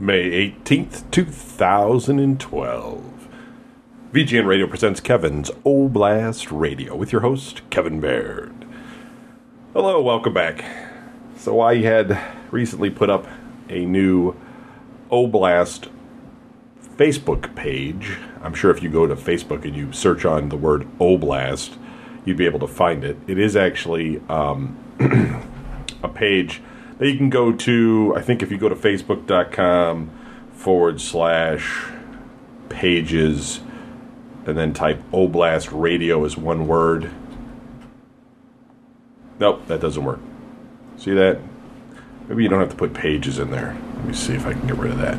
May 18th, 2012. VGN Radio presents Kevin's Oblast Radio with your host, Kevin Baird. Hello, welcome back. So I had recently put up a new Oblast Facebook page. I'm sure if you go to Facebook and you search on the word Oblast, you'd be able to find it. It is actually a page that you can go to. I think if you go to facebook.com/pages and then type Oblast Radio as one word. Nope, that doesn't work. See that? Maybe you don't have to put pages in there. Let me see if I can get rid of that.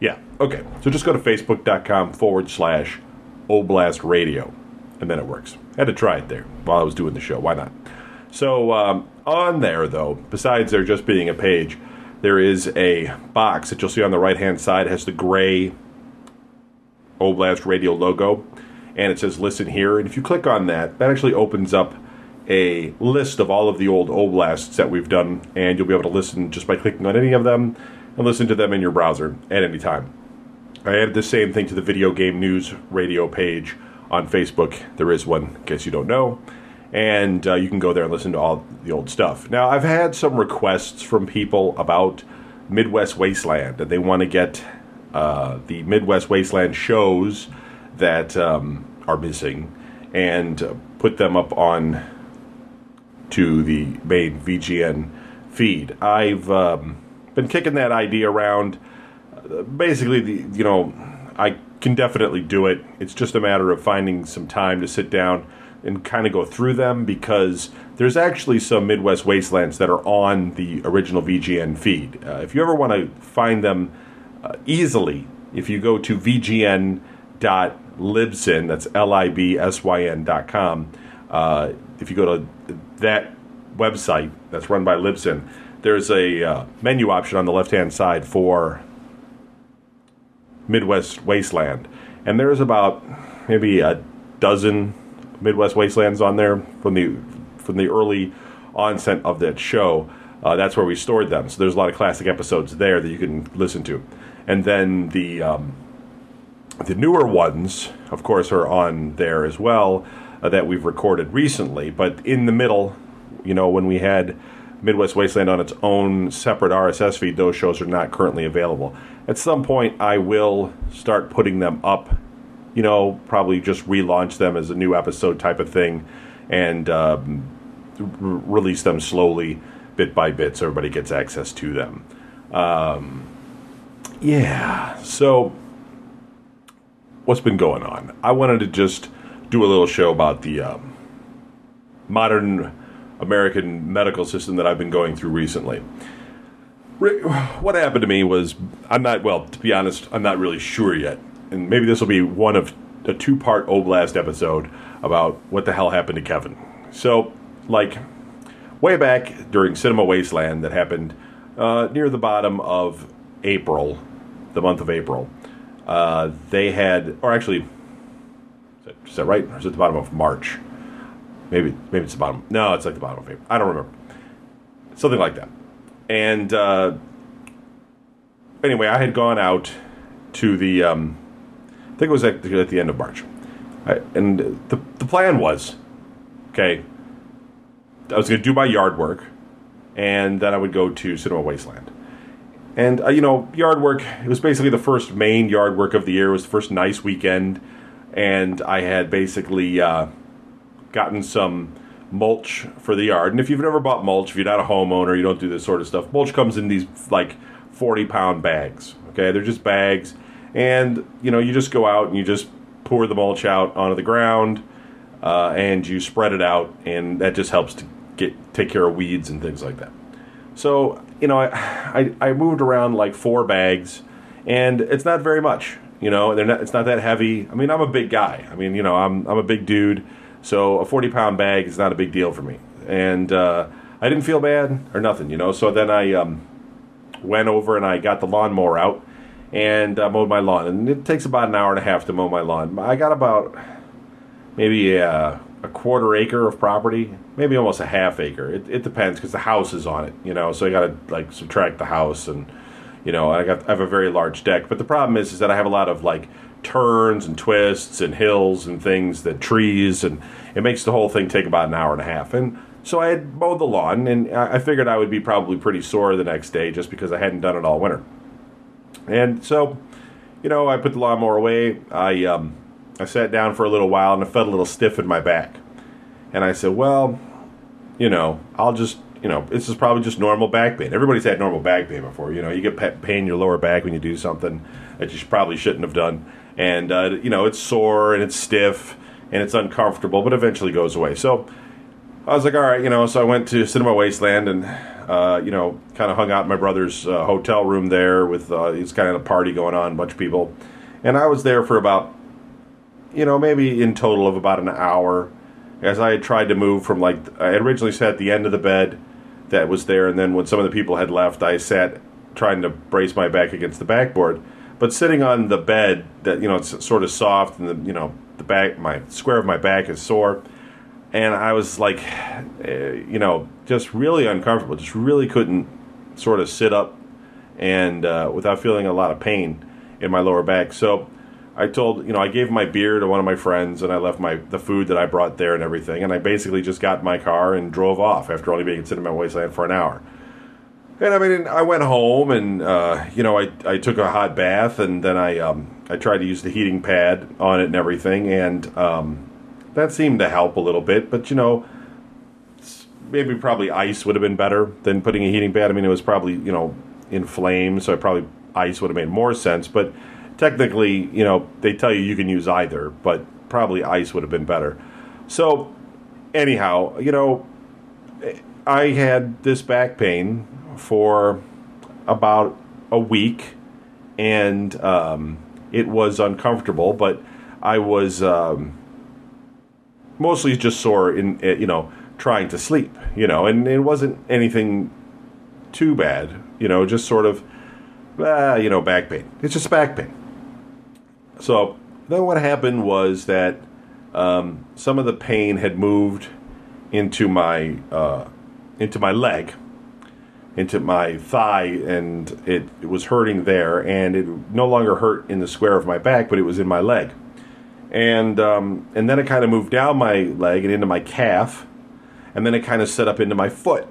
Yeah, okay. So just go to facebook.com/Oblast Radio, and then it works. I had to try it there while I was doing the show. Why not? So on there, though, besides there just being a page, there is a box that you'll see on the right-hand side. It has the gray Oblast Radio logo, and it says Listen Here. And if you click on that, that actually opens up a list of all of the old Oblasts that we've done, and you'll be able to listen just by clicking on any of them and listen to them in your browser at any time. I added the same thing to the video game news radio page on Facebook. There is one, in case you don't know. And you can go there and listen to all the old stuff. Now, I've had some requests from people about Midwest Wasteland, and they want to get the Midwest Wasteland shows that are missing and put them up on to the main VGN feed. I've been kicking that idea around. Basically, I can definitely do it. It's just a matter of finding some time to sit down and kind of go through them, because there's actually some Midwest Wastelands that are on the original VGN feed. If you ever want to find them easily, if you go to vgn.libsyn, that's libsyn.com, if you go to that website that's run by Libsyn, there's a menu option on the left-hand side for Midwest Wasteland. And there's about maybe a dozen Midwest Wastelands on there from the early onset of that show. That's where we stored them. So there's a lot of classic episodes there that you can listen to. And then the newer ones, of course, are on there as well that we've recorded recently. But in the middle, when we had Midwest Wasteland on its own separate RSS feed, those shows are not currently available. At some point, I will start putting them up, probably just relaunch them as a new episode type of thing, and release them slowly, bit by bit, so everybody gets access to them. So what's been going on? I wanted to just do a little show about the modern American medical system that I've been going through recently. What happened to me was, to be honest, I'm not really sure yet. And maybe this will be one of a two-part Oblast episode about what the hell happened to Kevin. So, way back during Cinema Wasteland, that happened near the bottom of April, the month of April, they had, or actually, is that right? Or is it the bottom of March? Maybe it's the bottom. No, it's the bottom of April. I don't remember. Something like that. And anyway, I had gone out to the, I think it was at the end of March. And the plan was, okay, I was going to do my yard work, and then I would go to Cinema Wasteland. And, yard work, it was basically the first main yard work of the year. It was the first nice weekend, and I had basically gotten some mulch for the yard. And if you've never bought mulch, if you're not a homeowner, you don't do this sort of stuff, mulch comes in these 40-pound bags. Okay, they're just bags, and you just go out and you just pour the mulch out onto the ground, and you spread it out, and that just helps to take care of weeds and things like that. So I moved around 4 bags, and it's not very much. It's not that heavy. I mean, I'm a big guy. I mean, I'm a big dude. So a 40-pound bag is not a big deal for me. And I didn't feel bad or nothing, So then I went over and I got the lawnmower out and mowed my lawn. And it takes about an hour and a half to mow my lawn. I got about maybe a quarter acre of property, maybe almost a half acre. It depends because the house is on it, So I got to subtract the house and, you know, I have a very large deck. But the problem is that I have a lot of like turns and twists and hills and things, that trees, and it makes the whole thing take about an hour and a half. And so I had mowed the lawn, and I figured I would be probably pretty sore the next day just because I hadn't done it all winter. And so, you know, I put the lawnmower away. I sat down for a little while, and I felt a little stiff in my back. And I said, well, you know, I'll just, you know, this is probably just normal back pain. Everybody's had normal back pain before. You know, you get pain in your lower back when you do something that you probably shouldn't have done. And, you know, it's sore, and it's stiff, and it's uncomfortable, but eventually goes away. So I was like, all right, you know, so I went to Cinema Wasteland and, you know, kind of hung out in my brother's hotel room there with, it's kind of a party going on, a bunch of people. And I was there for about, you know, maybe in total of about an hour, as I had tried to move from, like, I originally sat at the end of the bed that was there, and then when some of the people had left, I sat trying to brace my back against the backboard. But sitting on the bed that, you know, it's sort of soft, and, the, you know, the back, my square of my back is sore. And I was like, you know, just really uncomfortable. Just really couldn't sort of sit up and without feeling a lot of pain in my lower back. So I told, you know, I gave my beer to one of my friends, and I left the food that I brought there and everything. And I basically just got in my car and drove off after only being in Cinema Wasteland for an hour. And I mean, I went home, and, you know, I took a hot bath, and then I tried to use the heating pad on it and everything. And that seemed to help a little bit, but, you know, maybe probably ice would have been better than putting a heating pad. I mean, it was probably, you know, inflamed, so probably ice would have made more sense. But technically, you know, they tell you you can use either, but probably ice would have been better. So anyhow, you know, I had this back pain for about a week, and it was uncomfortable, but I was... mostly just sore in, you know, trying to sleep, you know, and it wasn't anything too bad, you know, just sort of, you know, back pain. It's just back pain. So then what happened was that some of the pain had moved into my leg, into my thigh, and it was hurting there, and it no longer hurt in the square of my back, but it was in my leg. And then it kind of moved down my leg and into my calf, and then it kind of set up into my foot.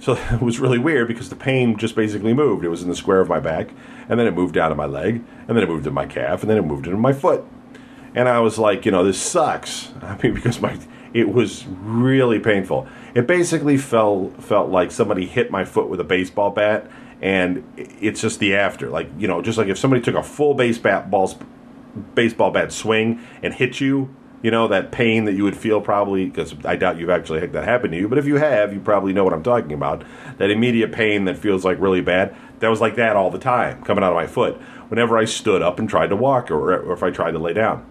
So it was really weird because the pain just basically moved. It was in the square of my back, and then it moved down to my leg, and then it moved to my calf, and then it moved into my foot. And I was like, you know, this sucks. I mean, because it was really painful. It basically felt like somebody hit my foot with a baseball bat, and it's just the after. Like, you know, just like if somebody took a full baseball bat swing and hit you, you know, that pain that you would feel probably, because I doubt you've actually had that happen to you, but if you have, you probably know what I'm talking about, that immediate pain that feels like really bad. That was like that all the time, coming out of my foot, whenever I stood up and tried to walk, or if I tried to lay down.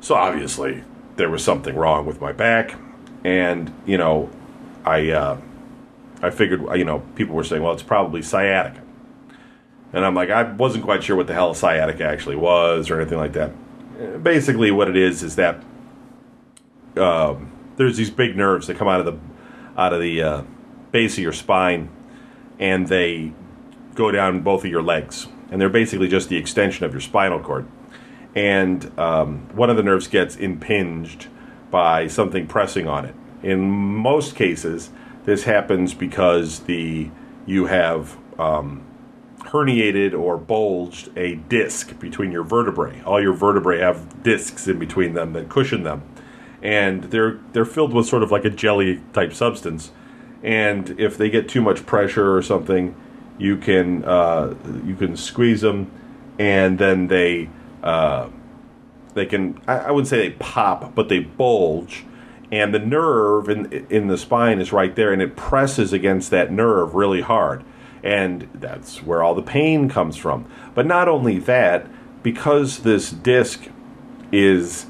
So obviously, there was something wrong with my back, and, you know, I figured, you know, people were saying, well, it's probably sciatica. And I'm like, I wasn't quite sure what the hell sciatica actually was or anything like that. Basically, what it is that there's these big nerves that come out of the base of your spine, and they go down both of your legs. And they're basically just the extension of your spinal cord. And one of the nerves gets impinged by something pressing on it. In most cases, this happens because you have... herniated or bulged a disc between your vertebrae. All your vertebrae have discs in between them that cushion them, and they're filled with sort of like a jelly type substance. And if they get too much pressure or something, you can squeeze them, and then they can, I wouldn't say they pop, but they bulge. And the nerve in the spine is right there, and it presses against that nerve really hard. And that's where all the pain comes from. But not only that, because this disc is,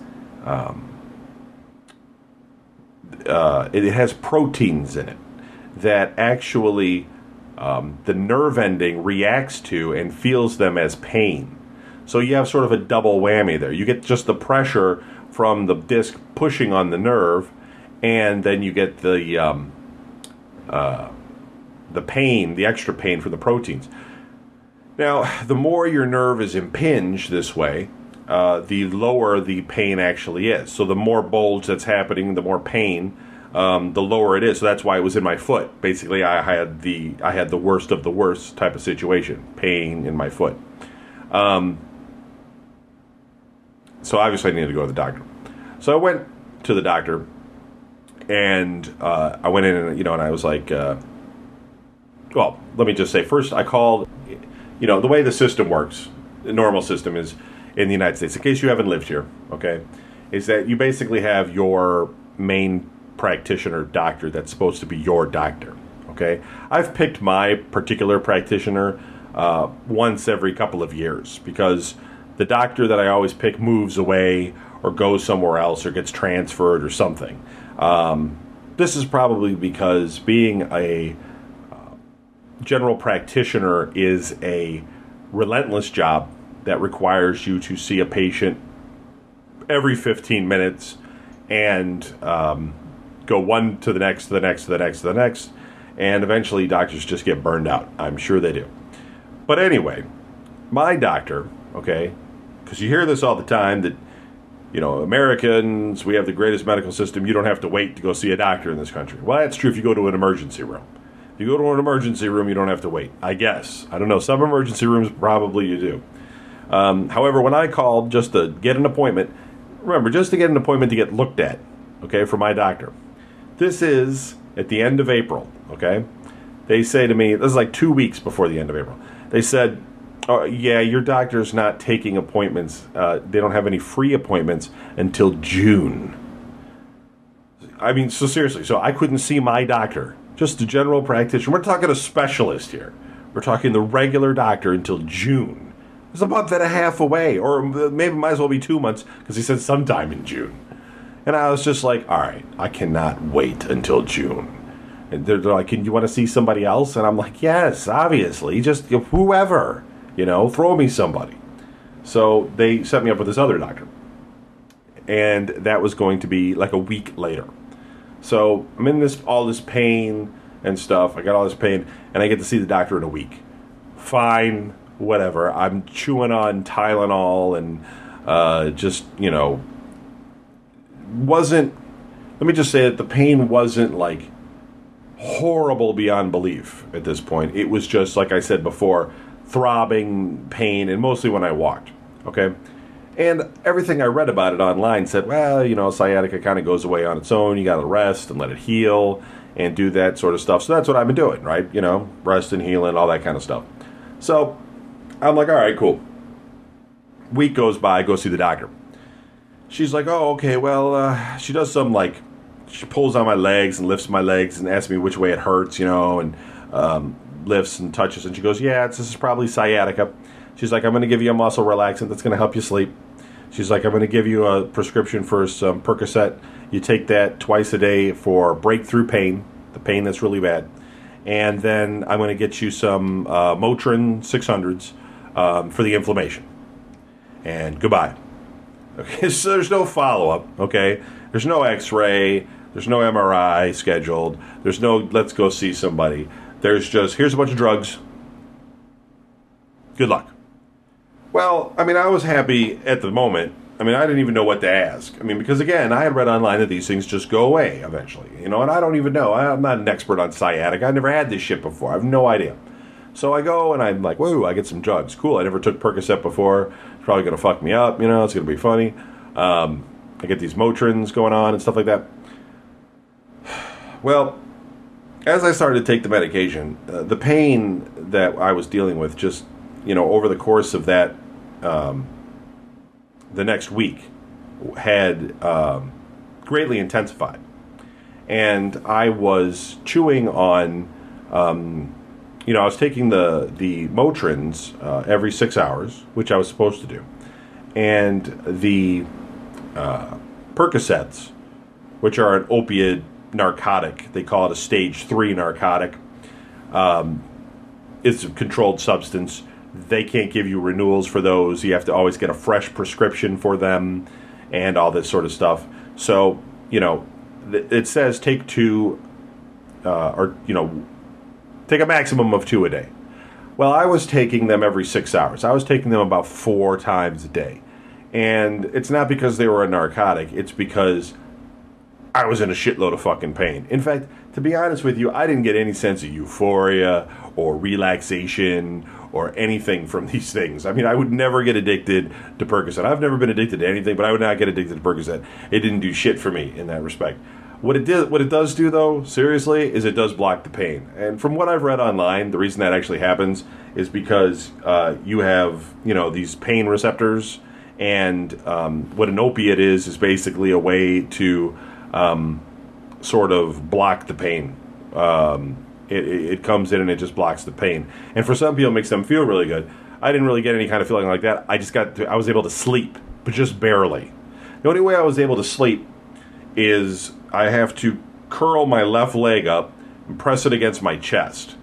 it has proteins in it that actually the nerve ending reacts to and feels them as pain. So you have sort of a double whammy there. You get just the pressure from the disc pushing on the nerve, and then you get the pain, the extra pain for the proteins. Now, the more your nerve is impinged this way, the lower the pain actually is. So the more bulge that's happening, the more pain, the lower it is. So that's why it was in my foot. Basically, I had the worst of the worst type of situation, pain in my foot. So obviously I needed to go to the doctor. So I went to the doctor, and I went in, and I was like, well, let me just say first, I called. The way the system works, the normal system is in the United States, in case you haven't lived here, okay, is that you basically have your main practitioner doctor that's supposed to be your doctor, okay? I've picked my particular practitioner once every couple of years, because the doctor that I always pick moves away or goes somewhere else or gets transferred or something. This is probably because being a general practitioner is a relentless job that requires you to see a patient every 15 minutes and go one to the next, to the next, to the next, to the next, and eventually doctors just get burned out. I'm sure they do. But anyway, my doctor, okay, because you hear this all the time that, Americans, we have the greatest medical system. You don't have to wait to go see a doctor in this country. Well, that's true if you go to an emergency room. You go to an emergency room, you don't have to wait, I guess. I don't know. Some emergency rooms probably you do. However, when I called just to get an appointment, remember, just to get an appointment to get looked at, okay, for my doctor. This is at the end of April, okay? They say to me, this is like 2 weeks before the end of April. They said, oh, yeah, your doctor's not taking appointments. They don't have any free appointments until June. I mean, so seriously, so I couldn't see my doctor. Just a general practitioner. We're talking a specialist here. We're talking the regular doctor until June. It's a month and a half away, or maybe might as well be 2 months, because he said sometime in June. And I was just like, all right, I cannot wait until June. And they're like, "Can you want to see somebody else?" And I'm like, yes, obviously. Just whoever, throw me somebody. So they set me up with this other doctor. And that was going to be like a week later. So I'm in all this pain and stuff. I got all this pain, and I get to see the doctor in a week. Fine, whatever. I'm chewing on Tylenol and wasn't. Let me just say that the pain wasn't like horrible beyond belief at this point. It was just, like I said before, throbbing pain, and mostly when I walked. Okay. And everything I read about it online said, well, sciatica kind of goes away on its own. You got to rest and let it heal and do that sort of stuff. So that's what I've been doing, right? Rest and healing, all that kind of stuff. So I'm like, all right, cool. Week goes by, I go see the doctor. She's like, oh, okay, well, she does some, like, she pulls on my legs and lifts my legs and asks me which way it hurts, and lifts and touches. And she goes, yeah, this is probably sciatica. She's like, I'm going to give you a muscle relaxant that's going to help you sleep. She's like, I'm going to give you a prescription for some Percocet. You take that twice a day for breakthrough pain, the pain that's really bad. And then I'm going to get you some Motrin 600s for the inflammation. And goodbye. Okay, so there's no follow-up, okay? There's no x-ray. There's no MRI scheduled. There's no let's go see somebody. There's just here's a bunch of drugs. Good luck. Well, I was happy at the moment. I didn't even know what to ask. Because again, I had read online that these things just go away eventually. And I don't even know. I'm not an expert on sciatica. I never had this shit before. I have no idea. So I go and I'm like, whoa, I get some drugs. Cool, I never took Percocet before. It's probably going to fuck me up. It's going to be funny. I get these Motrins going on and stuff like that. Well, as I started to take the medication, the pain that I was dealing with just, over the course of that, the next week had greatly intensified. And I was chewing on, I was taking the Motrins every 6 hours, which I was supposed to do. And the Percocets, which are an opiate narcotic, they call it a stage 3 narcotic. It's a controlled substance. They can't give you renewals for those. You have to always get a fresh prescription for them and all this sort of stuff. So, it says take two take a maximum of two a day. Well, I was taking them every 6 hours. I was taking them about 4 times a day. And it's not because they were a narcotic. It's because I was in a shitload of fucking pain. In fact, to be honest with you, I didn't get any sense of euphoria or relaxation or anything from these things. I mean, I would never get addicted to Percocet. I've never been addicted to anything, but I would not get addicted to Percocet. It didn't do shit for me in that respect. What it does do, though, seriously, is it does block the pain. And from what I've read online, the reason that actually happens is because you have, these pain receptors. And what an opiate is basically a way to sort of block the pain. It comes in and it just blocks the pain. And for some people, it makes them feel really good. I didn't really get any kind of feeling like that. I was able to sleep, but just barely. The only way I was able to sleep is I have to curl my left leg up and press it against my chest.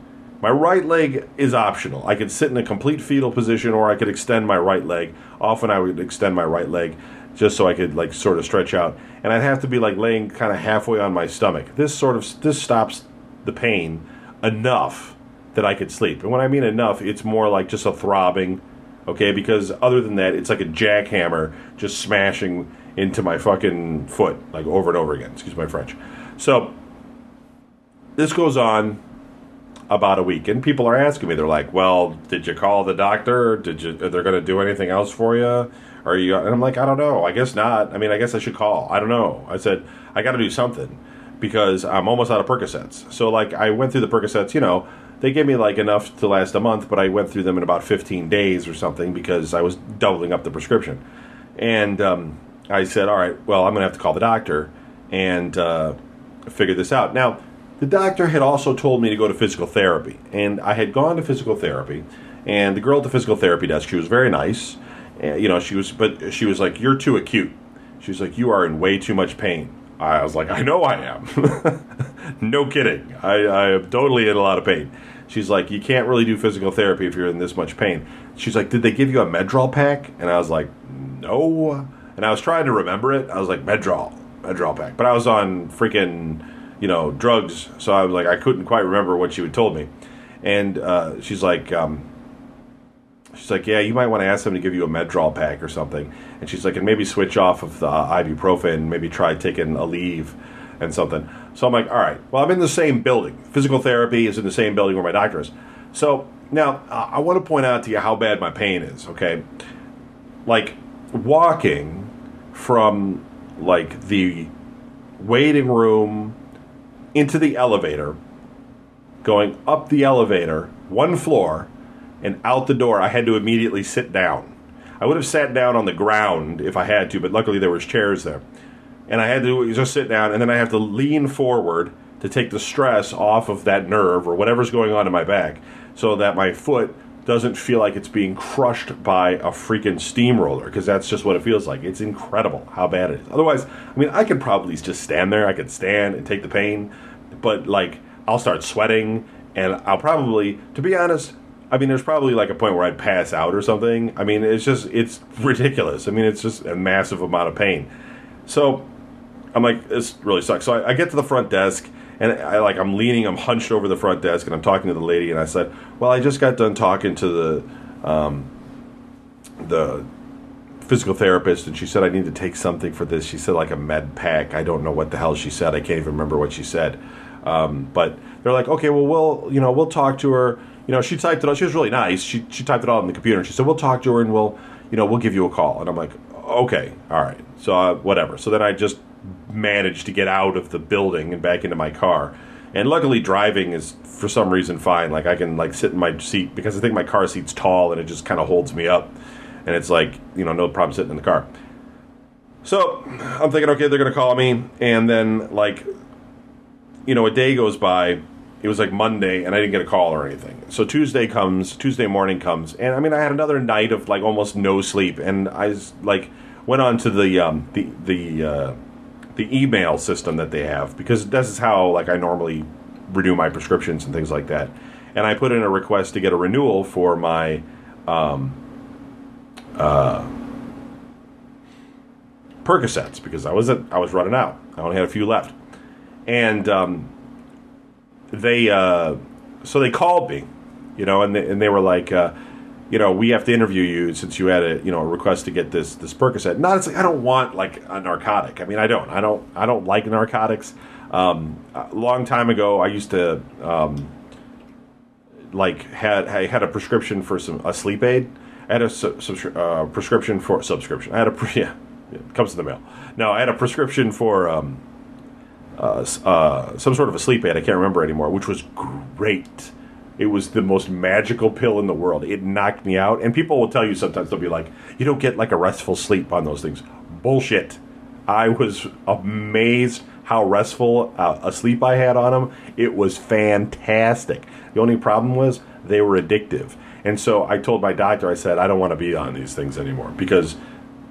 My right leg is optional. I could sit in a complete fetal position, or I could extend my right leg. Often I would extend my right leg just so I could sort of stretch out. And I'd have to be laying kind of halfway on my stomach. This stops the pain enough that I could sleep. And when I mean enough, it's more like just a throbbing, okay? Because other than that, it's like a jackhammer just smashing into my fucking foot, over and over again. Excuse my French. So this goes on about a week, and people are asking me, they're like, well, did you call the doctor? Are they going to do anything else for you? And I'm like, I don't know. I guess not. I mean, I guess I should call. I don't know. I said, I got to do something because I'm almost out of Percocets. So, I went through the Percocets, they gave me, enough to last a month, but I went through them in about 15 days or something because I was doubling up the prescription. And I said, all right, well, I'm going to have to call the doctor and figure this out. Now, the doctor had also told me to go to physical therapy, and I had gone to physical therapy, and the girl at the physical therapy desk, she was very nice, but she was like, you're too acute. She was like, you are in way too much pain. I was like, I know I am. No kidding. I am totally in a lot of pain. She's like, you can't really do physical therapy if you're in this much pain. She's like, did they give you a Medrol pack? And I was like, no. And I was trying to remember it. I was like, Medrol pack. But I was on freaking drugs, so I was like, I couldn't quite remember what she had told me. And she's like, yeah, you might want to ask them to give you a Medrol pack or something. And she's like, and maybe switch off of the ibuprofen, maybe try taking Aleve and something. So I'm like, all right, well, I'm in the same building. Physical therapy is in the same building where my doctor is. So now I want to point out to you how bad my pain is, okay? Walking from the waiting room into the elevator, going up the elevator, one floor, and out the door, I had to immediately sit down. I would have sat down on the ground if I had to, but luckily there was chairs there. And I had to just sit down, and then I have to lean forward to take the stress off of that nerve or whatever's going on in my back so that my foot doesn't feel like it's being crushed by a freaking steamroller, because that's just what it feels like. It's incredible how bad it is. Otherwise, I mean, I could probably just stand there. I could stand and take the pain, but, I'll start sweating, and I'll probably, to be honest, I mean, there's probably, a point where I'd pass out or something. I mean, it's ridiculous. I mean, it's just a massive amount of pain. So, I'm like, this really sucks. So, I get to the front desk, and I'm leaning, I'm hunched over the front desk, and I'm talking to the lady, and I said, well, I just got done talking to the physical therapist, and she said I need to take something for this. She said a med pack. I don't know what the hell she said. I can't even remember what she said. But they're like, okay, well, we'll talk to her. She typed it out. She was really nice. She typed it all on the computer, and she said, we'll talk to her, and we'll give you a call. And I'm like, okay, all right. So whatever. So then I just managed to get out of the building and back into my car. And luckily driving is for some reason fine. I can sit in my seat because I think my car seat's tall and it just kind of holds me up. And it's no problem sitting in the car. So I'm thinking, okay, they're going to call me. And then a day goes by. It was Monday and I didn't get a call or anything. So Tuesday morning comes. And I mean, I had another night of almost no sleep. And I went on to the email system that they have, because this is how I normally renew my prescriptions and things like that. And I put in a request to get a renewal for my Percocets, because I was running out. I only had a few left. And they called me you know, and they were like, you know, we have to interview you since you had a request to get this Percocet. Not, it's like, I don't want like a narcotic. I mean, I don't like narcotics. A long time ago, I used to I had a prescription for a sleep aid. I had a prescription for subscription. I had it comes in the mail. No, I had a prescription for some sort of a sleep aid. I can't remember anymore, which was great. It was the most magical pill in the world. It knocked me out. And people will tell you sometimes, they'll be like, you don't get like a restful sleep on those things. Bullshit. I was amazed how restful a sleep I had on them. It was fantastic. The only problem was they were addictive. And so I told my doctor, I said, I don't want to be on these things anymore because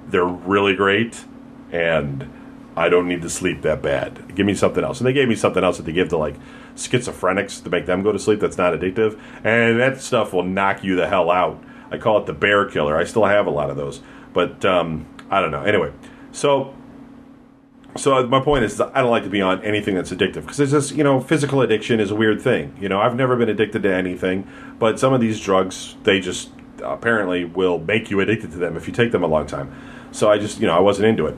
they're really great and I don't need to sleep that bad. Give me something else. And they gave me something else that they give to like schizophrenics to make them go to sleep that's not addictive. And that stuff will knock you the hell out. I call it the bear killer. I still have a lot of those. But I don't know. Anyway, so my point is I don't like to be on anything that's addictive because it's just, physical addiction is a weird thing. I've never been addicted to anything, but some of these drugs, they just apparently will make you addicted to them if you take them a long time. So I just, I wasn't into it.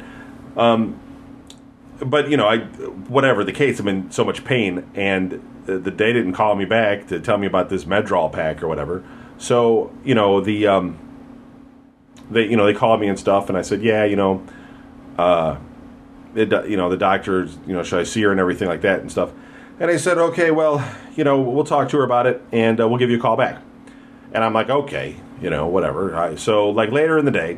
But, whatever the case, I'm in so much pain, and they didn't call me back to tell me about this Medrol pack or whatever. So, they called me and stuff, and I said, yeah, the doctor, should I see her and everything like that and stuff. And I said, okay, well, we'll talk to her about it, and we'll give you a call back. And I'm like, okay, whatever. So, like, later in the day,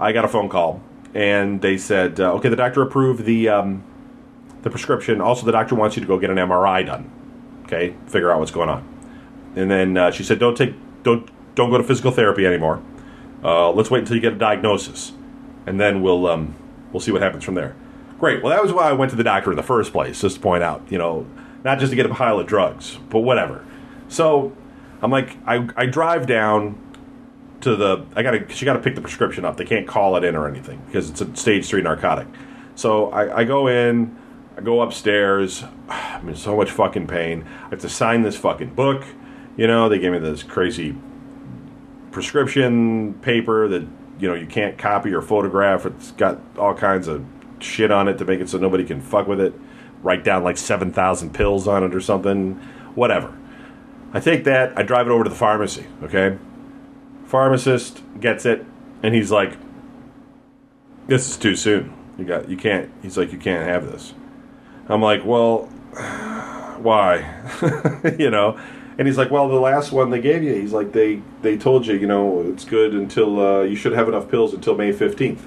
I got a phone call. And they said, okay, the doctor approved the prescription. Also, the doctor wants you to go get an MRI done. Okay, figure out what's going on. And then she said, don't go to physical therapy anymore. Let's wait until you get a diagnosis, and then we'll see what happens from there. Great. Well, that was why I went to the doctor in the first place, just to point out, not just to get a pile of drugs, but whatever. So I'm like, I drive down. She got to pick the prescription up. They can't call it in or anything because it's a stage 3 narcotic. So I go in, I go upstairs. I'm in so much fucking pain. I have to sign this fucking book. They gave me this crazy prescription paper that you can't copy or photograph. It's got all kinds of shit on it to make it so nobody can fuck with it. Write down like 7,000 pills on it or something. Whatever. I take that. I drive it over to the pharmacy. Okay. Pharmacist gets it, and he's like, this is too soon. He's like, you can't have this. I'm like, well, why? And he's like, well, the last one they gave you, he's like, they told you, it's good until, you should have enough pills until May 15th.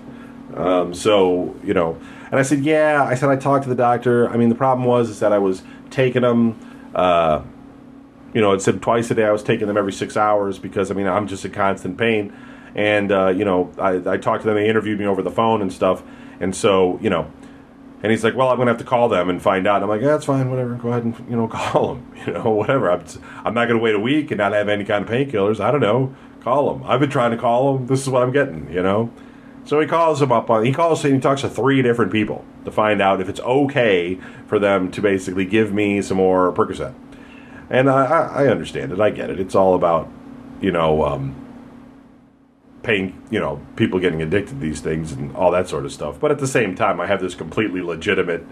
And I said, yeah, I talked to the doctor. I mean, the problem is that I was taking them, it said twice a day. I was taking them every 6 hours because, I'm just in constant pain. And, I talked to them. They interviewed me over the phone and stuff. And so, and he's like, well, I'm going to have to call them and find out. And I'm like, yeah, that's fine. Whatever. Go ahead and, call them. Whatever. I'm not going to wait a week and not have any kind of painkillers. I don't know. Call them. I've been trying to call them. This is what I'm getting, So he calls them up. He calls and he talks to 3 different people to find out if it's okay for them to basically give me some more Percocet. And I understand it. I get it. It's all about, pain, people getting addicted to these things and all that sort of stuff. But at the same time, I have this completely legitimate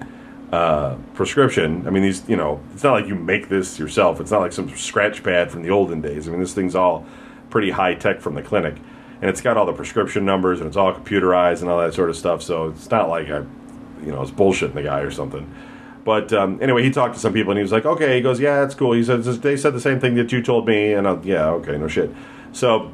prescription. These, it's not like you make this yourself. It's not like some scratch pad from the olden days. This thing's all pretty high tech from the clinic. And it's got all the prescription numbers and it's all computerized and all that sort of stuff. So it's not like I was bullshitting the guy or something. But anyway, he talked to some people, and he was like, okay, he goes, yeah, it's cool. He said, they said the same thing that you told me, and yeah, okay, no shit. So,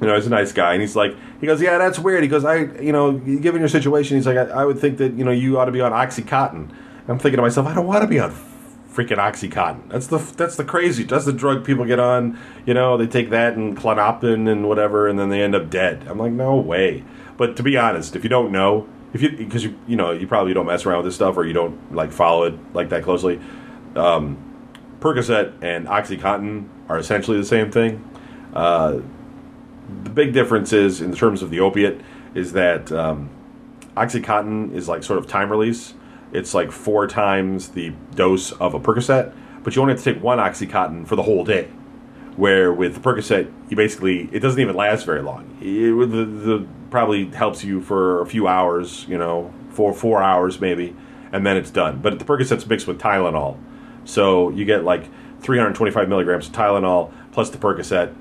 he's a nice guy, and he's like, he goes, yeah, that's weird. He goes, given your situation, he's like, I would think that, you ought to be on OxyContin. And I'm thinking to myself, I don't want to be on freaking OxyContin. That's the crazy, that's the drug people get on, they take that and Clonopin and whatever, and then they end up dead. I'm like, no way. But to be honest, if you don't know, because you probably don't mess around with this stuff or you don't like follow it like that closely. Percocet and OxyContin are essentially the same thing. The big difference is in terms of the opiate is that OxyContin is like sort of time release. It's like 4 times the dose of a Percocet, but you only have to take one OxyContin for the whole day. where with the Percocet, you basically, it doesn't even last very long. It probably helps you for a few hours, you know, 4 hours maybe, and then it's done. But the Percocet's mixed with Tylenol. So you get like 325 milligrams of Tylenol plus the Percocet,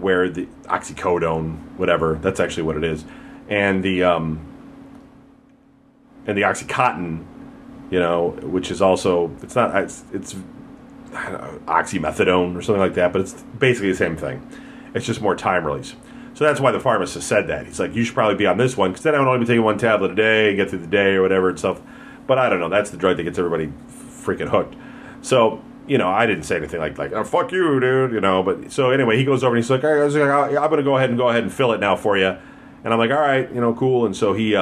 where the oxycodone, whatever, that's actually what it is, and the OxyContin, you know, which is also, it's not, it's I don't know, oxymethadone or something like that, but it's basically the same thing. It's just more time release. So that's why the pharmacist said that. He's like, you should probably be on this one, because then I would only be taking one tablet a day and get through the day or whatever and stuff. But I don't know. That's the drug that gets everybody freaking hooked. So, you know, I didn't say anything like oh, fuck you, dude, you know. But so anyway, he goes over and he's like, I'm going to go ahead and fill it now for you. And I'm like, all right, you know, cool. And so he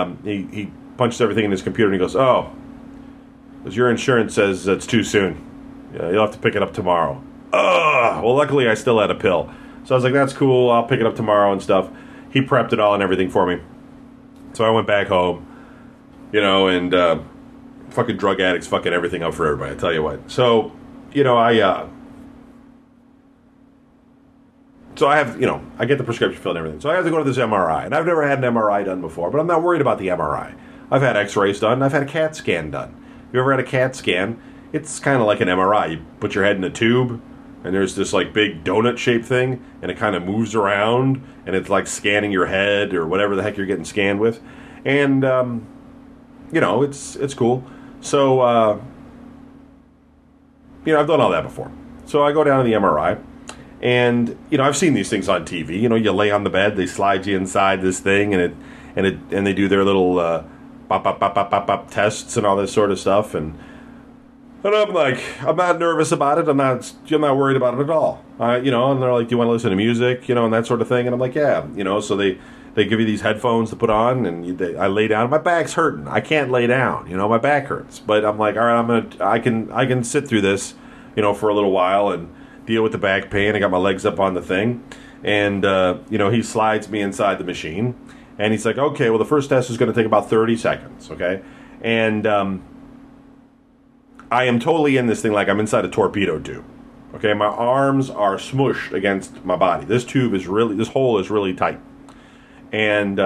punches everything in his computer and he goes, oh, because your insurance says it's too soon. Yeah, you'll have to pick it up tomorrow. Ugh! Well, luckily I still had a pill. So I was like, that's cool, I'll pick it up tomorrow and stuff. He prepped it all and everything for me. So I went back home, you know, and fucking drug addicts fucking everything up for everybody, I tell you what. So, you know, I get the prescription filled and everything. So I have to go to this MRI. And I've never had an MRI done before, but I'm not worried about the MRI. I've had x-rays done, I've had a CAT scan done. If you ever had a CAT scan, it's kind of like an MRI. You put your head in a tube, and there's this like big donut-shaped thing, and it kind of moves around, and it's like scanning your head or whatever the heck you're getting scanned with, and you know, it's cool. So you know, I've done all that before. So I go down to the MRI, and you know, I've seen these things on TV. You know, you lay on the bed, they slide you inside this thing, and they do their little pop pop pop pop pop pop tests and all this sort of stuff, And I'm like, I'm not nervous about it. I'm not worried about it at all. You know, and they're like, do you want to listen to music? You know, and that sort of thing. And I'm like, yeah. You know, so they give you these headphones to put on, and I lay down. My back's hurting. I can't lay down. You know, my back hurts. But I'm like, all right, I can sit through this, you know, for a little while and deal with the back pain. I got my legs up on the thing, and you know, he slides me inside the machine, and he's like, okay, well, the first test is going to take about 30 seconds, okay, and I am totally in this thing like I'm inside a torpedo tube. Okay, my arms are smooshed against my body. This hole is really tight. And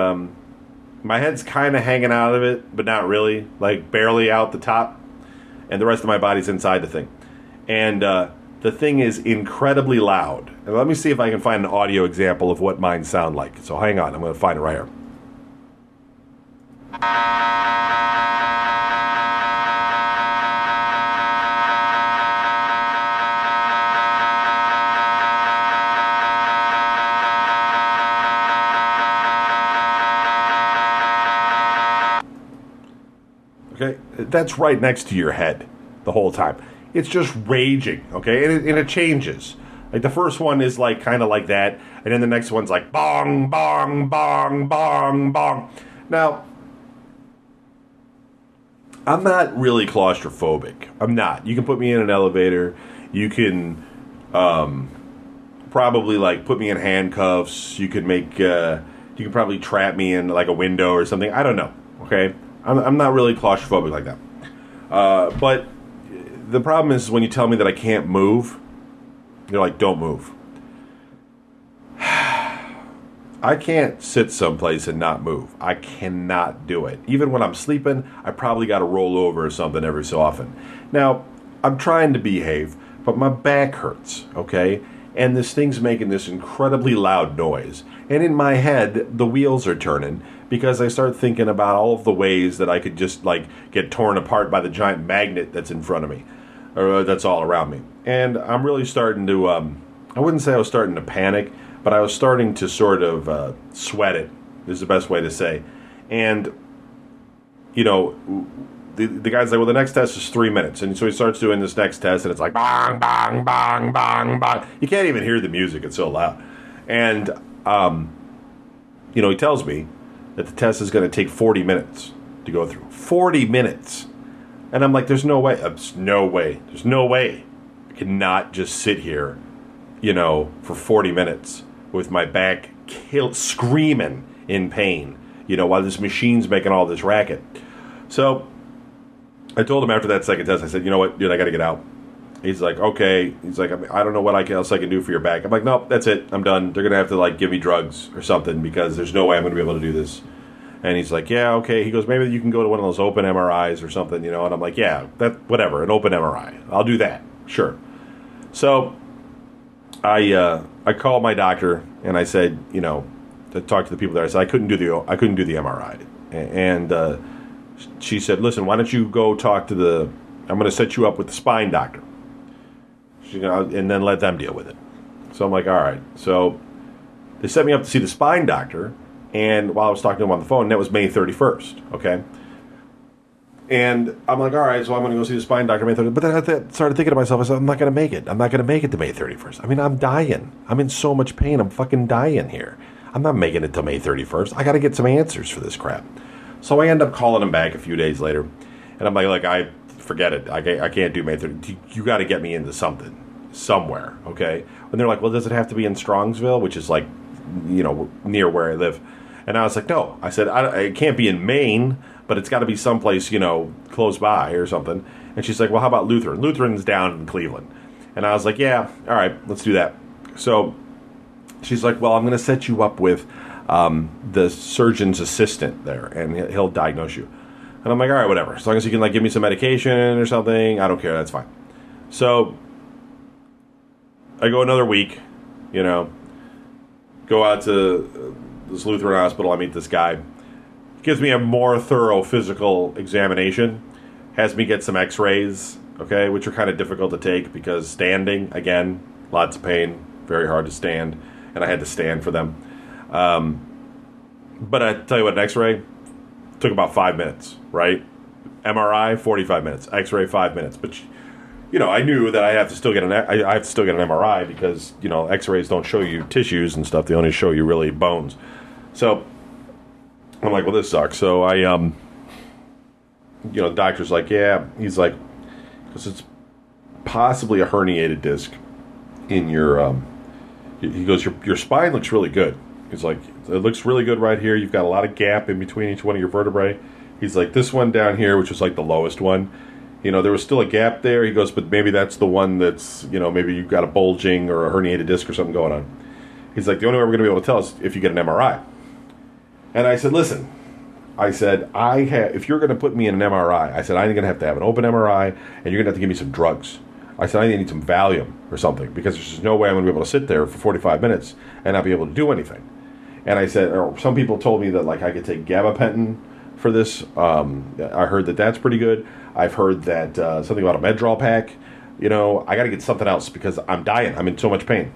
my head's kind of hanging out of it, but not really. Like, barely out the top. And the rest of my body's inside the thing. And the thing is incredibly loud. And let me see if I can find an audio example of what mine sound like. So hang on, I'm going to find it right here. Okay, that's right next to your head the whole time. It's just raging, okay, and it changes. Like the first one is like kind of like that, and then the next one's like bong, bong, bong, bong, bong. Now, I'm not really claustrophobic. I'm not. You can put me in an elevator. You can probably like put me in handcuffs. You could make. You can probably trap me in like a window or something. I don't know. Okay. I'm not really claustrophobic like that. But the problem is when you tell me that I can't move, you're like, don't move. I can't sit someplace and not move. I cannot do it. Even when I'm sleeping, I probably got to roll over or something every so often. Now, I'm trying to behave, but my back hurts, okay? And this thing's making this incredibly loud noise. And in my head, the wheels are turning, because I start thinking about all of the ways that I could just, like, get torn apart by the giant magnet that's in front of me, or that's all around me. And I'm really starting to, I wouldn't say I was starting to panic, but I was starting to sort of sweat it, is the best way to say. And, you know, the guy's like, well, the next test is 3 minutes. And so he starts doing this next test, and it's like, bang, bang, bang, bang, bang. You can't even hear the music. It's so loud. And, you know, he tells me that the test is going to take 40 minutes to go through. 40 minutes. And I'm like, there's no way. There's no way. There's no way. I cannot just sit here, you know, for 40 minutes with my back screaming in pain, you know, while this machine's making all this racket. So I told him after that second test, I said, you know what, dude, I got to get out. He's like, okay. He's like, I don't know what else I can do for your back. I'm like, nope, that's it. I'm done. They're going to have to, like, give me drugs or something because there's no way I'm going to be able to do this. And he's like, yeah, okay. He goes, maybe you can go to one of those open MRIs or something, you know. And I'm like, yeah, that whatever, an open MRI. I'll do that, sure. So I called my doctor and I said, you know, to talk to the people there. I said, I couldn't do the MRI. And she said, listen, why don't you go talk to the, I'm going to set you up with the spine doctor. You know, and then let them deal with it. So I'm like, all right. So they set me up to see the spine doctor. And while I was talking to him on the phone, that was May 31st, okay? And I'm like, all right, so I'm going to go see the spine doctor May 31st. But then I started thinking to myself, I said, I'm not going to make it. I'm not going to make it to May 31st. I mean, I'm dying. I'm in so much pain. I'm fucking dying here. I'm not making it till May 31st. I got to get some answers for this crap. So I end up calling him back a few days later. And I'm like, look, forget it. I can't do May 31st. You got to get me into something, somewhere, okay? And they're like, well, does it have to be in Strongsville, which is like, you know, near where I live? And I was like, no. I said, it can't be in Maine, but it's got to be someplace, you know, close by or something. And she's like, well, how about Lutheran? Lutheran's down in Cleveland. And I was like, yeah, all right, let's do that. So she's like, well, I'm going to set you up with the surgeon's assistant there, and he'll diagnose you. And I'm like, all right, whatever. As long as you can, like, give me some medication or something, I don't care, that's fine. So I go another week, you know, go out to this Lutheran hospital. I meet this guy. He gives me a more thorough physical examination. Has me get some x-rays, okay, which are kind of difficult to take because standing, again, lots of pain, very hard to stand, and I had to stand for them. But I tell you what, an x-ray took about 5 minutes, right? MRI, 45 minutes. X-ray, 5 minutes. But, you know, I knew that I have to still get an MRI because, you know, x-rays don't show you tissues and stuff. They only show you really bones. So I'm like, well, this sucks. So I, you know, the doctor's like, yeah. He's like, because it's possibly a herniated disc in your, he goes, your spine looks really good. He's like, it looks really good right here. You've got a lot of gap in between each one of your vertebrae. He's like, this one down here, which was like the lowest one, you know, there was still a gap there. He goes, but maybe that's the one that's, you know, maybe you've got a bulging or a herniated disc or something going on. He's like, the only way we're going to be able to tell is if you get an MRI. And I said, listen, I said, if you're going to put me in an MRI, I said, I'm going to have an open MRI, and you're going to have to give me some drugs. I said, I need some Valium or something, because there's just no way I'm going to be able to sit there for 45 minutes and not be able to do anything. And I said, or some people told me that, like, I could take gabapentin for this. I heard that that's pretty good. I've heard that something about a Medrol pack. You know, I got to get something else because I'm dying. I'm in so much pain.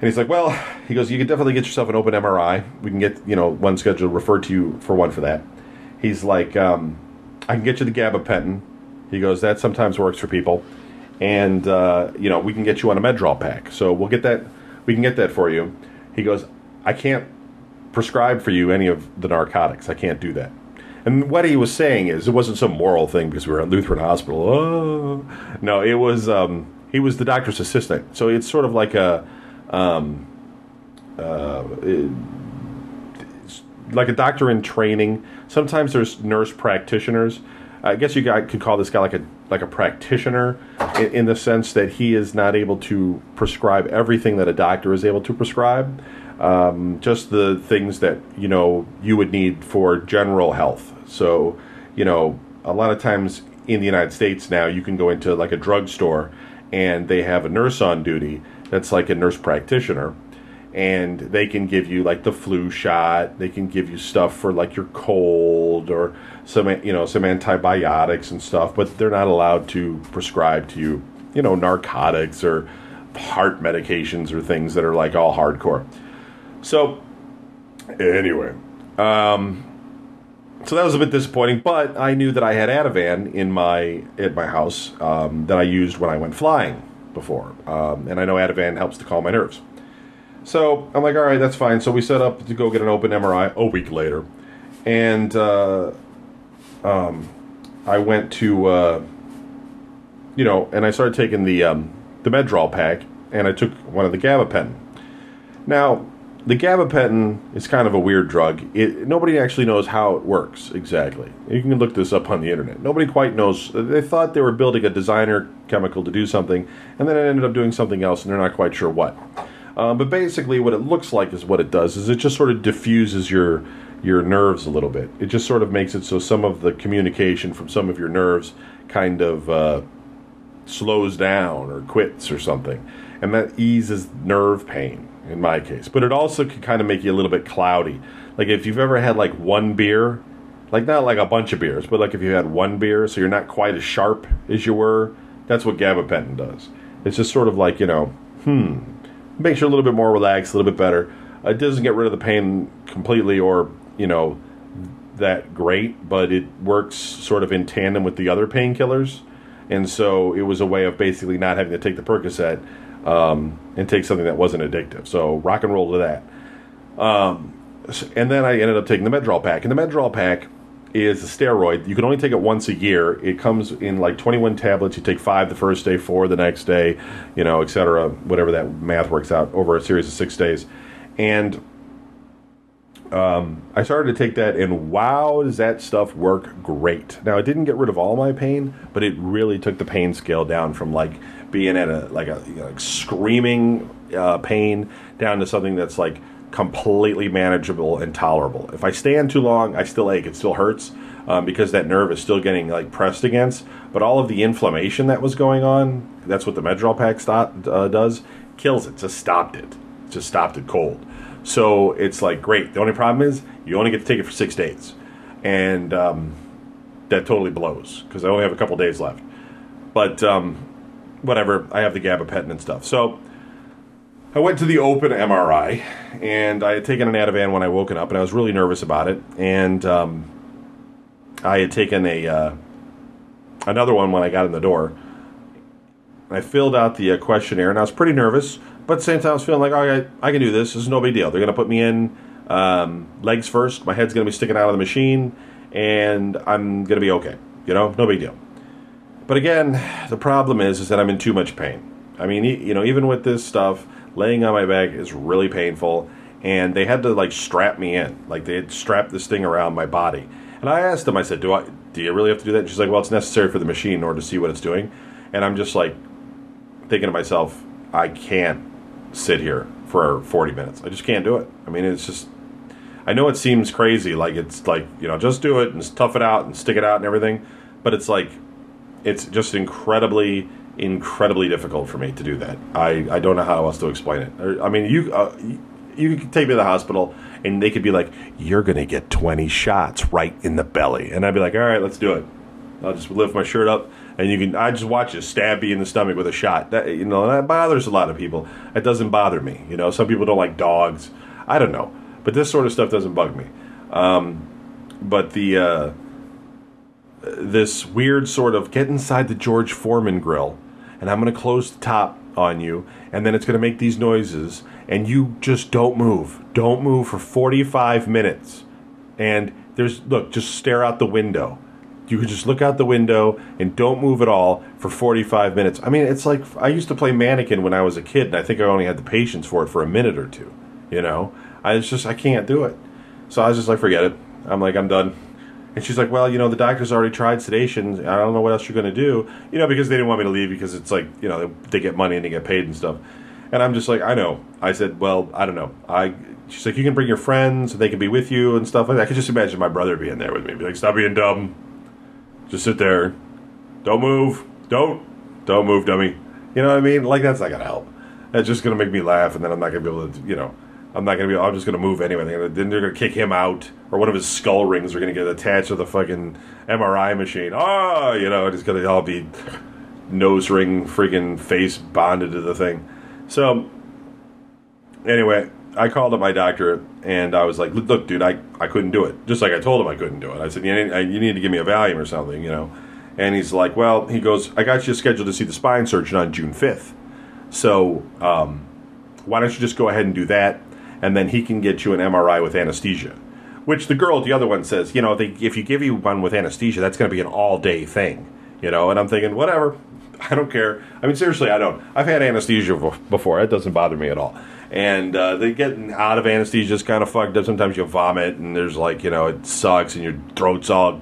And he's like, well, he goes, you can definitely get yourself an open MRI. We can get, you know, one scheduled, referred to you for one for that. He's like, I can get you the gabapentin. He goes, that sometimes works for people. And, you know, we can get you on a Medrol pack. So we'll get that. We can get that for you. He goes, I can't prescribe for you any of the narcotics. I can't do that. And what he was saying is, it wasn't some moral thing because we were at Lutheran Hospital. Oh. No, it was, he was the doctor's assistant. So it's sort of like a doctor in training. Sometimes there's nurse practitioners. I guess you could call this guy like a practitioner in the sense that he is not able to prescribe everything that a doctor is able to prescribe. Just the things that, you know, you would need for general health. So, you know, a lot of times in the United States now, you can go into like a drugstore and they have a nurse on duty that's like a nurse practitioner, and they can give you like the flu shot. They can give you stuff for like your cold or some, you know, some antibiotics and stuff, but they're not allowed to prescribe to you, you know, narcotics or heart medications or things that are like all hardcore. So, anyway, so that was a bit disappointing, but I knew that I had Ativan at my house that I used when I went flying before, and I know Ativan helps to calm my nerves. So I'm like, all right, that's fine. So we set up to go get an open MRI a week later, and I went to, you know, and I started taking the Medrol pack, and I took one of the gabapentin. Now, the gabapentin is kind of a weird drug. Nobody actually knows how it works exactly. You can look this up on the internet. Nobody quite knows. They thought they were building a designer chemical to do something, and then it ended up doing something else, and they're not quite sure what. But basically what it looks like is what it does, is it just sort of diffuses your nerves a little bit. It just sort of makes it so some of the communication from some of your nerves kind of slows down or quits or something. And that eases nerve pain in my case. But it also can kind of make you a little bit cloudy. Like if you've ever had like one beer, like not like a bunch of beers, but like if you had one beer so you're not quite as sharp as you were, that's what gabapentin does. It's just sort of like, you know, makes you a little bit more relaxed, a little bit better. It doesn't get rid of the pain completely or, you know, that great, but it works sort of in tandem with the other painkillers. And so it was a way of basically not having to take the Percocet and take something that wasn't addictive. So rock and roll to that. And then I ended up taking the Medrol pack. And the Medrol pack is a steroid. You can only take it once a year. It comes in like 21 tablets. You take 5 the first day, 4 the next day, you know, et cetera, whatever that math works out over a series of 6 days. And I started to take that, and wow, does that stuff work great. Now, it didn't get rid of all my pain, but it really took the pain scale down from like being at a screaming pain down to something that's like completely manageable and tolerable. If I stand too long, I still ache. It still hurts because that nerve is still getting like pressed against. But all of the inflammation that was going on, that's what the Medrol pack does, kills it, just stopped it cold. So it's like, great. The only problem is you only get to take it for 6 days. And that totally blows because I only have a couple days left. But whatever, I have the gabapentin and stuff. So I went to the open MRI, and I had taken an Ativan when I woken up, and I was really nervous about it. And I had taken another one when I got in the door. I filled out the questionnaire, and I was pretty nervous. But at the same time, I was feeling like, all right, I can do this. This is no big deal. They're going to put me in legs first. My head's going to be sticking out of the machine, and I'm going to be okay. You know, no big deal. But again, the problem is that I'm in too much pain. I mean, you know, even with this stuff, laying on my back is really painful. And they had to, like, strap me in. Like, they had strapped this thing around my body. And I asked them, I said, do you really have to do that? And she's like, well, it's necessary for the machine in order to see what it's doing. And I'm just, like, thinking to myself, I can't sit here for 40 minutes. I just can't do it. I mean, it's just, I know it seems crazy, like it's like, you know, just do it and tough it out and stick it out and everything, but it's like, it's just incredibly difficult for me to do that. I don't know how else to explain it. I mean, you could take me to the hospital and they could be like, you're going to get 20 shots right in the belly. And I'd be like, all right, let's do it. I'll just lift my shirt up, and I just watch you stab me in the stomach with a shot. That, you know, that bothers a lot of people. It doesn't bother me. You know, some people don't like dogs. I don't know, but this sort of stuff doesn't bug me. But the this weird sort of get inside the George Foreman grill, and I'm going to close the top on you, and then it's going to make these noises, and you just don't move. Don't move for 45 minutes, and just stare out the window. You could just look out the window and don't move at all for 45 minutes. I mean, it's like I used to play mannequin when I was a kid, and I think I only had the patience for it for a minute or two, you know? I can't do it. So I was just like, forget it. I'm like, I'm done. And she's like, well, you know, the doctor's already tried sedation. I don't know what else you're going to do, you know, because they didn't want me to leave because it's like, you know, they get money and they get paid and stuff. And I'm just like, I know. I said, well, I don't know. She's like, you can bring your friends, and they can be with you and stuff like that. I could just imagine my brother being there with me. Be like, stop being dumb. Just sit there. Don't move. Don't move, dummy. You know what I mean? Like, that's not going to help. That's just going to make me laugh, and then I'm not going to be able to, you know, I'm just going to move anyway. Then they're going to kick him out, or one of his skull rings are going to get attached to the fucking MRI machine. Oh, you know, it's going to all be nose ring, freaking face bonded to the thing. So, anyway, I called up my doctor, and I was like, look, dude, I couldn't do it. Just like I told him I couldn't do it. I said, you need to give me a Valium or something, you know. And he's like, well, he goes, I got you scheduled to see the spine surgeon on June 5th. So why don't you just go ahead and do that, and then he can get you an MRI with anesthesia. Which the girl at the other one says, you know, if you give you one with anesthesia, that's going to be an all-day thing, you know. And I'm thinking, whatever. I don't care. I mean, seriously, I don't. I've had anesthesia before. That doesn't bother me at all. And the getting out of anesthesia is kind of fucked up. Sometimes you vomit, and there's like, you know, it sucks, and your throat's all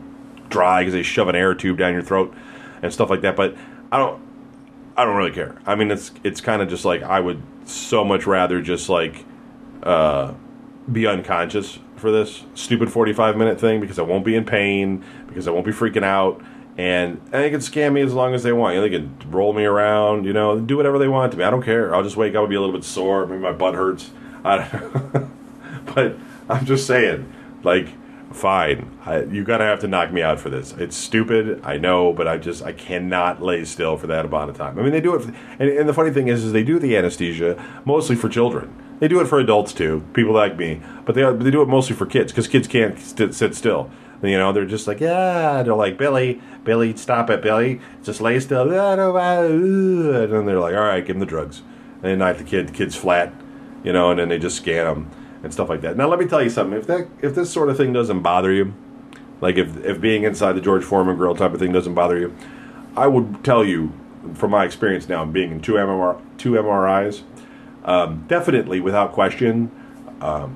dry because they shove an air tube down your throat and stuff like that. But I don't really care. I mean, it's kind of just like I would so much rather just like be unconscious for this stupid 45-minute thing, because I won't be in pain, because I won't be freaking out. And they can scam me as long as they want. You know, they can roll me around, you know, do whatever they want to me. I don't care. I'll just wake up and be a little bit sore. Maybe my butt hurts. I don't know. But I'm just saying, like, fine. You got to have to knock me out for this. It's stupid, I know, but I cannot lay still for that amount of time. I mean, they do it. And the funny thing is they do the anesthesia mostly for children. They do it for adults, too, people like me. But they do it mostly for kids, because kids can't sit still. You know, they're just like, yeah, they're like, Billy, stop it, Billy. Just lay still. And then they're like, all right, give them the drugs. And they knock the kid's flat, you know, and then they just scan them and stuff like that. Now, let me tell you something. If this sort of thing doesn't bother you, like if being inside the George Foreman grill type of thing doesn't bother you, I would tell you, from my experience now, being in two MRIs, definitely, without question,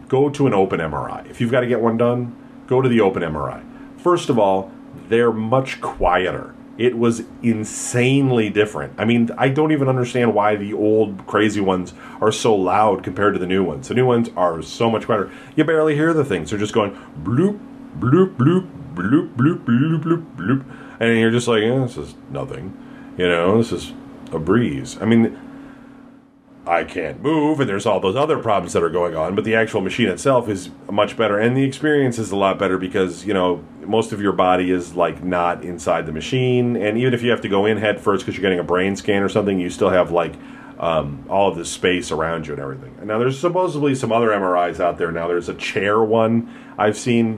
go to an open MRI. If you've got to get one done, go to the open MRI. First of all, they're much quieter. It was insanely different. I mean, I don't even understand why the old crazy ones are so loud compared to the new ones. The new ones are so much quieter. You barely hear the things. They're just going bloop, bloop, bloop, bloop, bloop, bloop, bloop, bloop. And you're just like, eh, this is nothing. You know, this is a breeze. I mean, I can't move, and there's all those other problems that are going on, but the actual machine itself is much better, and the experience is a lot better because, you know, most of your body is, like, not inside the machine, and even if you have to go in head first because you're getting a brain scan or something, you still have, like, all of this space around you and everything. Now, there's supposedly some other MRIs out there now. There's a chair one I've seen,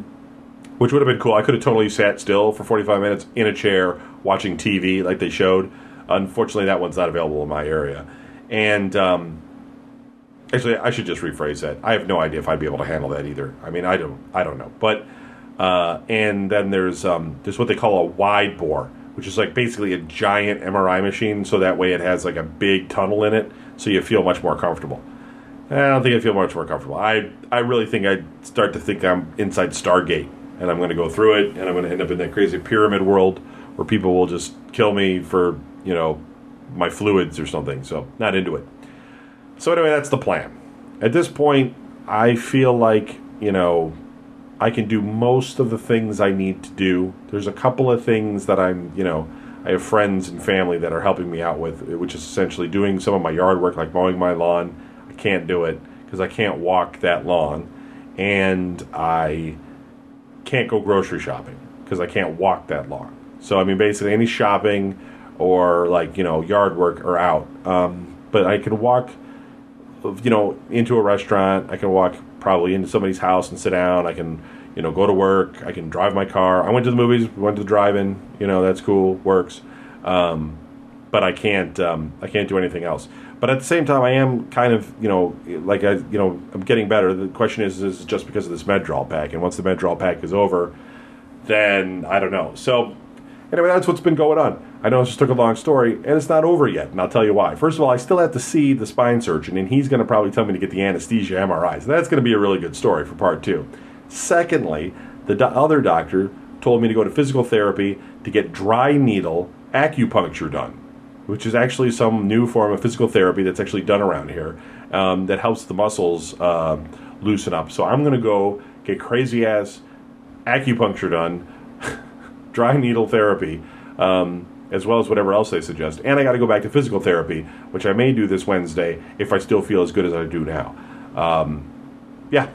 which would have been cool. I could have totally sat still for 45 minutes in a chair watching TV like they showed. Unfortunately, that one's not available in my area. And, actually, I should just rephrase that. I have no idea if I'd be able to handle that either. I mean, I don't know. But, and then there's what they call a wide bore, which is like basically a giant MRI machine. So that way it has like a big tunnel in it. So you feel much more comfortable. I don't think I feel much more comfortable. I really think I'd start to think I'm inside Stargate and I'm going to go through it and I'm going to end up in that crazy pyramid world where people will just kill me for, you know, my fluids or something, so not into it. So anyway, that's the plan. At this point, I feel like, you know, I can do most of the things I need to do. There's a couple of things that I'm, you know, I have friends and family that are helping me out with, which is essentially doing some of my yard work, like mowing my lawn. I can't do it because I can't walk that long, and I can't go grocery shopping because I can't walk that long. So, I mean, basically any shopping or, like, you know, yard work or out. But I can walk, you know, into a restaurant. I can walk probably into somebody's house and sit down. I can, you know, go to work. I can drive my car. I went to the movies. We went to the drive-in. You know, that's cool. Works. But I can't do anything else. But at the same time, I am kind of, you know, like, you know, I'm getting better. The question is it just because of this Medrol pack? And once the Medrol pack is over, then I don't know. So, anyway, that's what's been going on. I know it just took a long story, and it's not over yet, and I'll tell you why. First of all, I still have to see the spine surgeon, and he's going to probably tell me to get the anesthesia MRIs. And that's going to be a really good story for part two. Secondly, the other doctor told me to go to physical therapy to get dry needle acupuncture done, which is actually some new form of physical therapy that's actually done around here that helps the muscles loosen up. So I'm going to go get crazy-ass acupuncture done, dry needle therapy, as well as whatever else they suggest. And I got to go back to physical therapy, which I may do this Wednesday if I still feel as good as I do now. Yeah,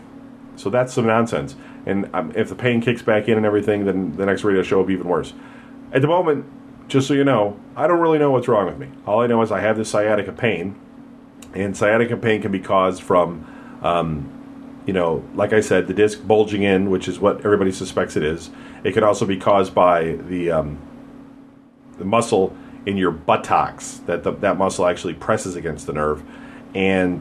so that's some nonsense. And if the pain kicks back in and everything, then the next radio show will be even worse. At the moment, just so you know, I don't really know what's wrong with me. All I know is I have this sciatica pain, and sciatica pain can be caused from, you know, like I said, the disc bulging in, which is what everybody suspects it is. It could also be caused by the muscle in your buttocks, that muscle actually presses against the nerve. And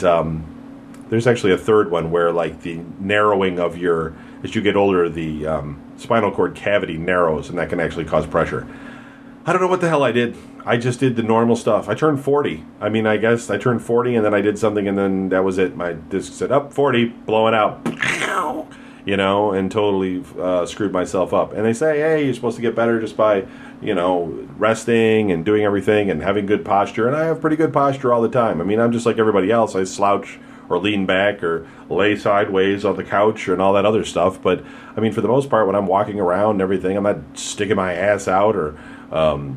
there's actually a third one where, like, the narrowing of your, as you get older, the spinal cord cavity narrows, and that can actually cause pressure. I don't know what the hell I did. I just did the normal stuff. I turned 40. I mean, I guess I turned 40 and then I did something and then that was it. My disc said, up, 40, blowing out. You know, and totally screwed myself up. And they say, hey, you're supposed to get better just by, you know, resting and doing everything and having good posture. And I have pretty good posture all the time. I mean, I'm just like everybody else. I slouch or lean back or lay sideways on the couch and all that other stuff. But, I mean, for the most part, when I'm walking around and everything, I'm not sticking my ass out or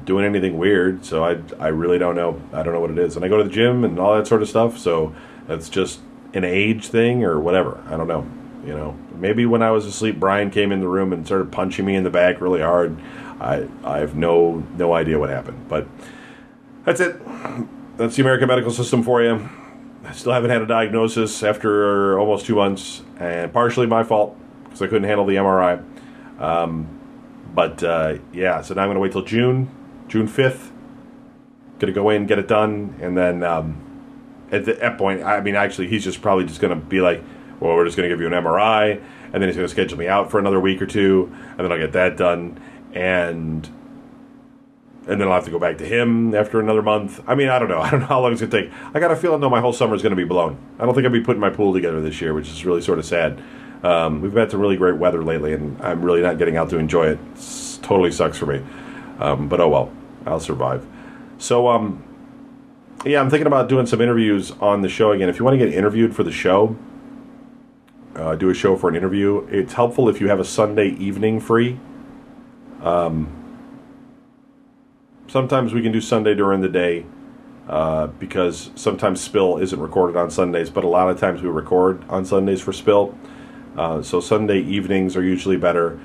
doing anything weird. So I really don't know. I don't know what it is. And I go to the gym and all that sort of stuff. So that's just an age thing or whatever. I don't know. You know, maybe when I was asleep, Brian came in the room and started punching me in the back really hard. I have no idea what happened, but that's it. That's the American medical system for you. I still haven't had a diagnosis after almost 2 months, and partially my fault because I couldn't handle the MRI. Yeah, so now I'm going to wait till June 5th. Going to go in, get it done, and then at that point, I mean, actually, he's just probably just going to be like, well, we're just going to give you an MRI, and then he's going to schedule me out for another week or two, and then I'll get that done, and then I'll have to go back to him after another month. I mean, I don't know. I don't know how long it's going to take. I got a feeling, though, my whole summer is going to be blown. I don't think I'll be putting my pool together this year, which is really sort of sad. We've had some really great weather lately, and I'm really not getting out to enjoy it. It totally sucks for me. But oh well. I'll survive. So, yeah, I'm thinking about doing some interviews on the show again. If you want to get interviewed for the show, do a show for an interview. It's helpful if you have a Sunday evening free. Sometimes we can do Sunday during the day because sometimes Spill isn't recorded on Sundays, but a lot of times we record on Sundays for Spill. So Sunday evenings are usually better.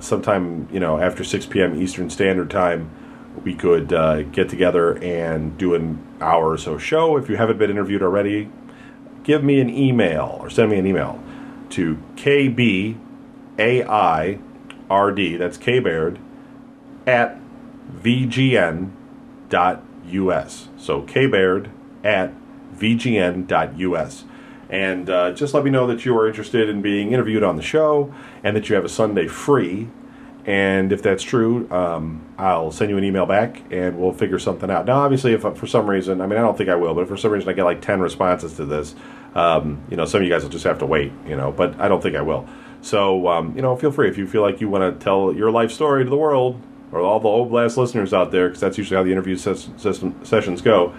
Sometime, you know, after 6 p.m. Eastern Standard Time, we could get together and do an hour or so show. If you haven't been interviewed already, give me an email or send me an email to KBAIRD, that's KBaird, at VGN.us. So KBaird at VGN.us. And just let me know that you are interested in being interviewed on the show and that you have a Sunday free. And if that's true, I'll send you an email back, and we'll figure something out. Now, obviously, if for some reason, I mean, I don't think I will, but if for some reason I get like 10 responses to this, you know, some of you guys will just have to wait, you know, but I don't think I will. So, you know, feel free. If you feel like you want to tell your life story to the world, or all the Oblast listeners out there, because that's usually how the interview sessions go,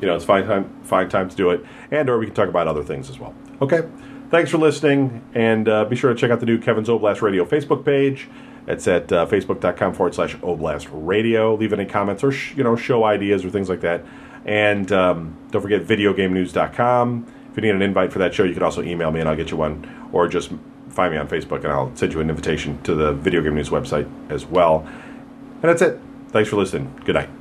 you know, it's fine time to do it, and or we can talk about other things as well. Okay? Thanks for listening, and be sure to check out the new Kevin's Oblast Radio Facebook page. It's at facebook.com/Oblast Radio. Leave any comments or, you know, show ideas or things like that. And don't forget videogamenews.com. If you need an invite for that show, you can also email me, and I'll get you one. Or just find me on Facebook, and I'll send you an invitation to the Video Game News website as well. And that's it. Thanks for listening. Good night.